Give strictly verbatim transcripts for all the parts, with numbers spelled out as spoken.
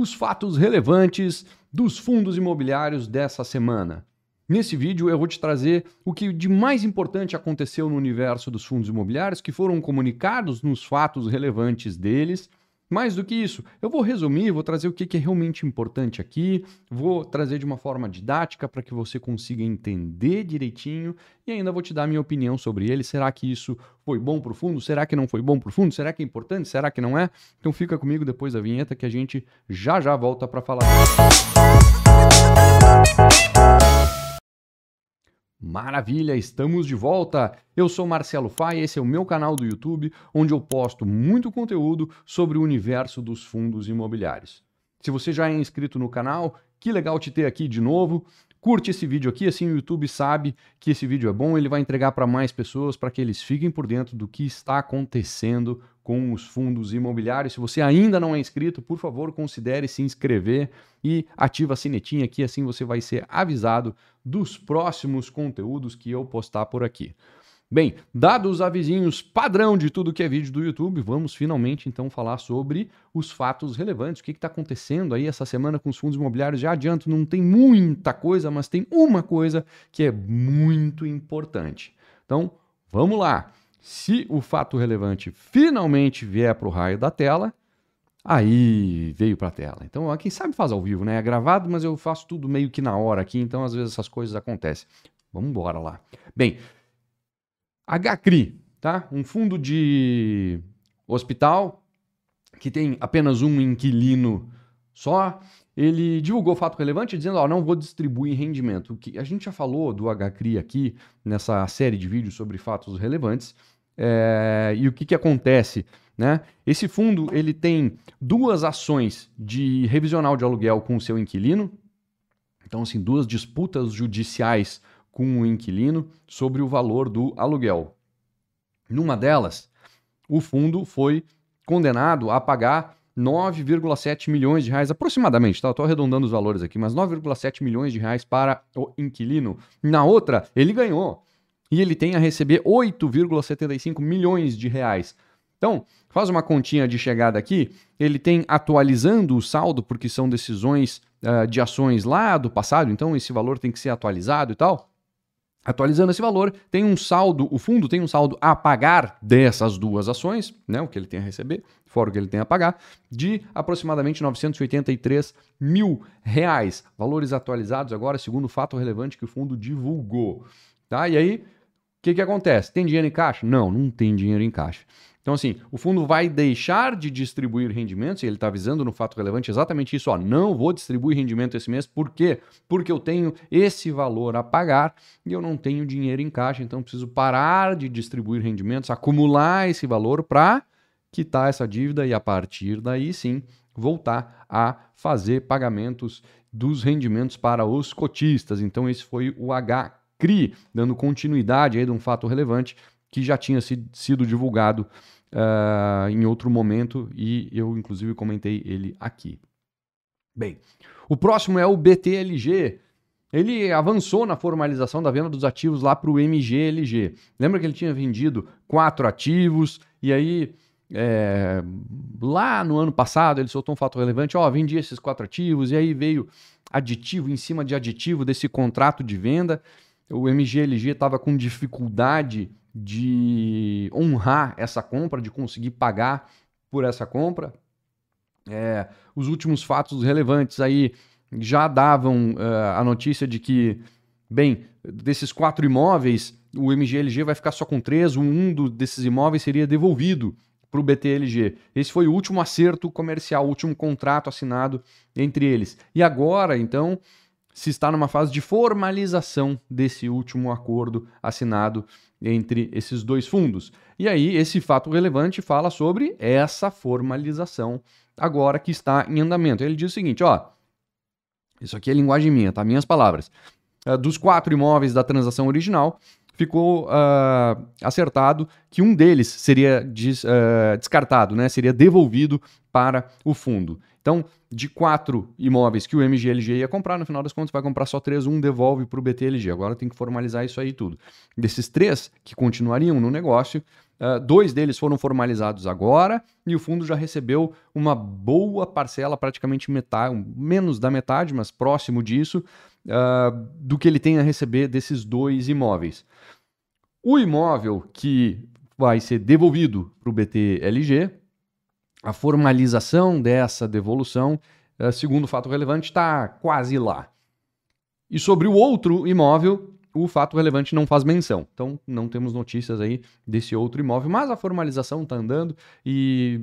os fatos relevantes dos fundos imobiliários dessa semana. Nesse vídeo eu vou te trazer o que de mais importante aconteceu no universo dos fundos imobiliários, que foram comunicados nos fatos relevantes deles. Mais do que isso, eu vou resumir, vou trazer o que é realmente importante aqui, vou trazer de uma forma didática para que você consiga entender direitinho e ainda vou te dar a minha opinião sobre ele. Será que isso foi bom para o fundo? Será que não foi bom para o fundo? Será que é importante? Será que não é? Então fica comigo depois da vinheta que a gente já já volta para falar. Maravilha, estamos de volta! Eu sou Marcelo Fai, esse é o meu canal do YouTube, onde eu posto muito conteúdo sobre o universo dos fundos imobiliários. Se você já é inscrito no canal, que legal te ter aqui de novo. Curte esse vídeo aqui, assim o YouTube sabe que esse vídeo é bom, ele vai entregar para mais pessoas, para que eles fiquem por dentro do que está acontecendo com os fundos imobiliários. Se você ainda não é inscrito, por favor, considere se inscrever e ativa a sinetinha aqui, assim você vai ser avisado dos próximos conteúdos que eu postar por aqui. Bem, dados os avisinhos padrão de tudo que é vídeo do YouTube, vamos finalmente então falar sobre os fatos relevantes, o que está acontecendo aí essa semana com os fundos imobiliários. Já adianto, não tem muita coisa, mas tem uma coisa que é muito importante. Então, vamos lá. Se o fato relevante finalmente vier para o raio da tela, aí veio para a tela. Então, ó, quem sabe faz ao vivo, né? É gravado, mas eu faço tudo meio que na hora aqui, então às vezes essas coisas acontecem. Vamos embora lá. Bem, H C R I, tá? Um fundo de hospital que tem apenas um inquilino só, ele divulgou fato relevante dizendo, ó, não vou distribuir rendimento. O que a gente já falou do H C R I aqui nessa série de vídeos sobre fatos relevantes. É, e o que, que acontece, né? Esse fundo ele tem duas ações de revisional de aluguel com o seu inquilino. Então, assim, duas disputas judiciais com o inquilino sobre o valor do aluguel. Numa delas, o fundo foi condenado a pagar nove vírgula sete milhões de reais aproximadamente, tá? Eu tô arredondando os valores aqui, mas nove vírgula sete milhões de reais para o inquilino. Na outra, ele ganhou e ele tem a receber oito vírgula setenta e cinco milhões de reais. Então, faz uma continha de chegada aqui, ele tem, atualizando o saldo, porque são decisões uh, de ações lá do passado, então esse valor tem que ser atualizado e tal. Atualizando esse valor, tem um saldo, o fundo tem um saldo a pagar dessas duas ações, né, o que ele tem a receber, fora o que ele tem a pagar, de aproximadamente novecentos e oitenta e três mil reais. Valores atualizados agora, segundo o fato relevante que o fundo divulgou. Tá? E aí, o que, que acontece? Tem dinheiro em caixa? Não, não tem dinheiro em caixa. Então, assim, o fundo vai deixar de distribuir rendimentos, e ele está avisando no fato relevante exatamente isso, ó, não vou distribuir rendimento esse mês, por quê? Porque eu tenho esse valor a pagar e eu não tenho dinheiro em caixa, então preciso parar de distribuir rendimentos, acumular esse valor para quitar essa dívida e a partir daí sim voltar a fazer pagamentos dos rendimentos para os cotistas. Então esse foi o H C R I, dando continuidade aí de um fato relevante que já tinha sido divulgado Uh, em outro momento e eu inclusive comentei ele aqui. Bem, o próximo é o B T L G. Ele avançou na formalização da venda dos ativos lá para o M G L G. Lembra que ele tinha vendido quatro ativos e aí é, lá no ano passado ele soltou um fato relevante, ó, vendi esses quatro ativos e aí veio aditivo em cima de aditivo desse contrato de venda. O M G L G estava com dificuldade de honrar essa compra, de conseguir pagar por essa compra. É, os últimos fatos relevantes aí já davam uh, a notícia de que, bem, desses quatro imóveis, o M G L G vai ficar só com três, um do, desses imóveis seria devolvido para o B T L G. Esse foi o último acerto comercial, o último contrato assinado entre eles. E agora, então, se está numa fase de formalização desse último acordo assinado entre esses dois fundos. E aí, esse fato relevante fala sobre essa formalização agora que está em andamento. Ele diz o seguinte, ó, isso aqui é linguagem minha, tá? Minhas palavras. Dos quatro imóveis da transação original, ficou uh, acertado que um deles seria des, uh, descartado, né? Seria devolvido para o fundo. Então, de quatro imóveis que o M G L G ia comprar, no final das contas vai comprar só três, um devolve para o B T L G. Agora tem que formalizar isso aí tudo. Desses três que continuariam no negócio, Uh, dois deles foram formalizados agora e o fundo já recebeu uma boa parcela, praticamente metade, menos da metade, mas próximo disso, uh, do que ele tem a receber desses dois imóveis. O imóvel que vai ser devolvido para o B T L G, a formalização dessa devolução, uh, segundo o fato relevante, está quase lá. E sobre o outro imóvel, o fato relevante não faz menção. Então, não temos notícias aí desse outro imóvel, mas a formalização está andando e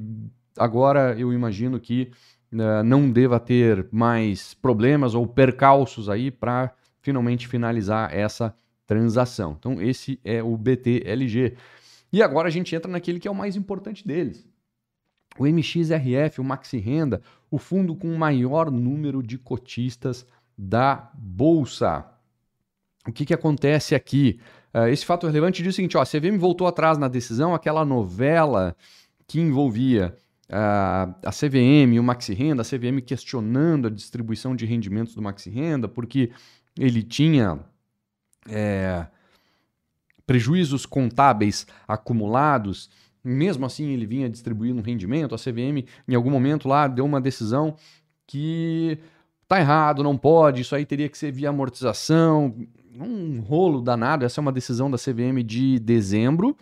agora eu imagino que uh, não deva ter mais problemas ou percalços aí para finalmente finalizar essa transação. Então, esse é o B T L G. E agora a gente entra naquele que é o mais importante deles. O M X R F, o Maxi Renda, o fundo com o maior número de cotistas da Bolsa. O que, que acontece aqui? Uh, esse fato relevante diz o seguinte, ó, a C V M voltou atrás na decisão, aquela novela que envolvia uh, a C V M e o Maxi Renda, a C V M questionando a distribuição de rendimentos do Maxi Renda, porque ele tinha é, prejuízos contábeis acumulados, mesmo assim ele vinha distribuindo um rendimento, a C V M em algum momento lá deu uma decisão que tá errado, não pode, isso aí teria que ser via amortização, um rolo danado. Essa é uma decisão da C V M de dezembro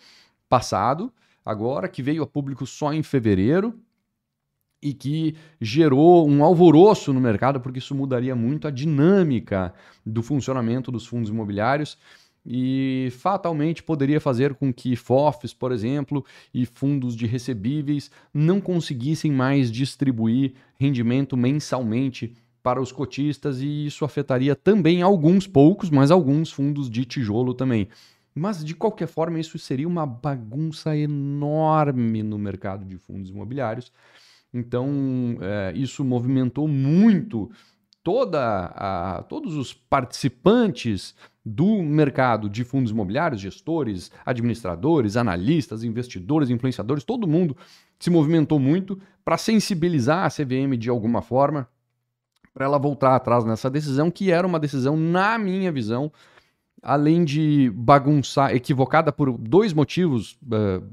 passado, agora que veio a público só em fevereiro e que gerou um alvoroço no mercado, porque isso mudaria muito a dinâmica do funcionamento dos fundos imobiliários e fatalmente poderia fazer com que F O Fs, por exemplo, e fundos de recebíveis não conseguissem mais distribuir rendimento mensalmente para os cotistas, e isso afetaria também alguns poucos, mas alguns fundos de tijolo também. Mas, de qualquer forma, isso seria uma bagunça enorme no mercado de fundos imobiliários. Então, é, isso movimentou muito toda a, todos os participantes do mercado de fundos imobiliários, gestores, administradores, analistas, investidores, influenciadores, todo mundo se movimentou muito para sensibilizar a C V M de alguma forma, para ela voltar atrás nessa decisão, que era uma decisão, na minha visão, além de bagunçar, equivocada por dois motivos uh,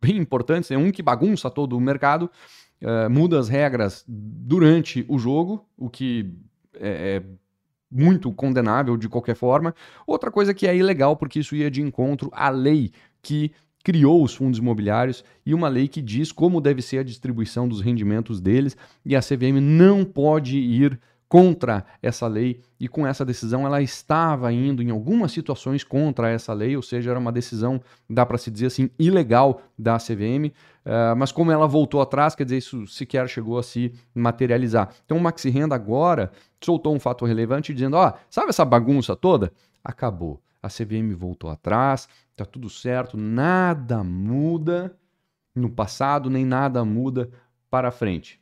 bem importantes, né? Um que bagunça todo o mercado, uh, muda as regras durante o jogo, o que é, é muito condenável de qualquer forma. Outra coisa que é ilegal, porque isso ia de encontro à lei que criou os fundos imobiliários e uma lei que diz como deve ser a distribuição dos rendimentos deles, e a C V M não pode ir contra essa lei, e com essa decisão ela estava indo em algumas situações contra essa lei, ou seja, era uma decisão, dá para se dizer assim, ilegal da C V M, uh, mas como ela voltou atrás, quer dizer, isso sequer chegou a se materializar. Então o Maxi Renda agora soltou um fato relevante dizendo, ó, sabe essa bagunça toda? Acabou. A C V M voltou atrás, tá tudo certo, nada muda no passado, nem nada muda para frente.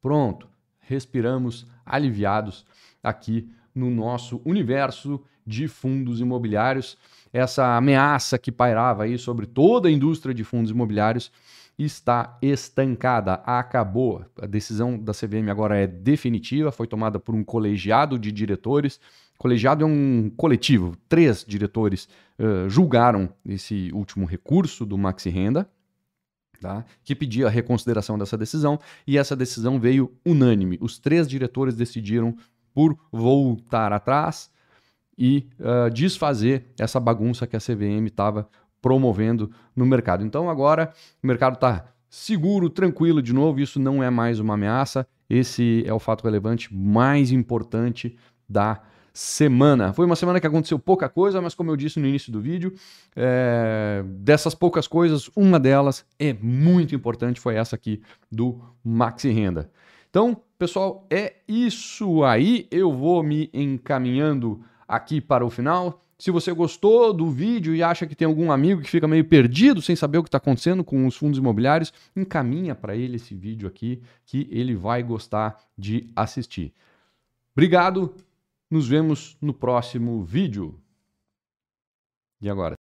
Pronto, respiramos aliviados aqui no nosso universo de fundos imobiliários. Essa ameaça que pairava aí sobre toda a indústria de fundos imobiliários está estancada, acabou. A decisão da C V M agora é definitiva, foi tomada por um colegiado de diretores. Colegiado é um coletivo, três diretores uh, julgaram esse último recurso do Maxi Renda, tá? Que pedia a reconsideração dessa decisão, e essa decisão veio unânime. Os três diretores decidiram por voltar atrás e uh, desfazer essa bagunça que a C V M estava promovendo no mercado. Então agora o mercado está seguro, tranquilo de novo, isso não é mais uma ameaça. Esse é o fato relevante mais importante da semana. Foi uma semana que aconteceu pouca coisa, mas como eu disse no início do vídeo, é, dessas poucas coisas, uma delas é muito importante, foi essa aqui do Maxi Renda. Então, pessoal, é isso aí. Eu vou me encaminhando aqui para o final. Se você gostou do vídeo e acha que tem algum amigo que fica meio perdido sem saber o que está acontecendo com os fundos imobiliários, encaminha para ele esse vídeo aqui que ele vai gostar de assistir. Obrigado, nos vemos no próximo vídeo. E agora?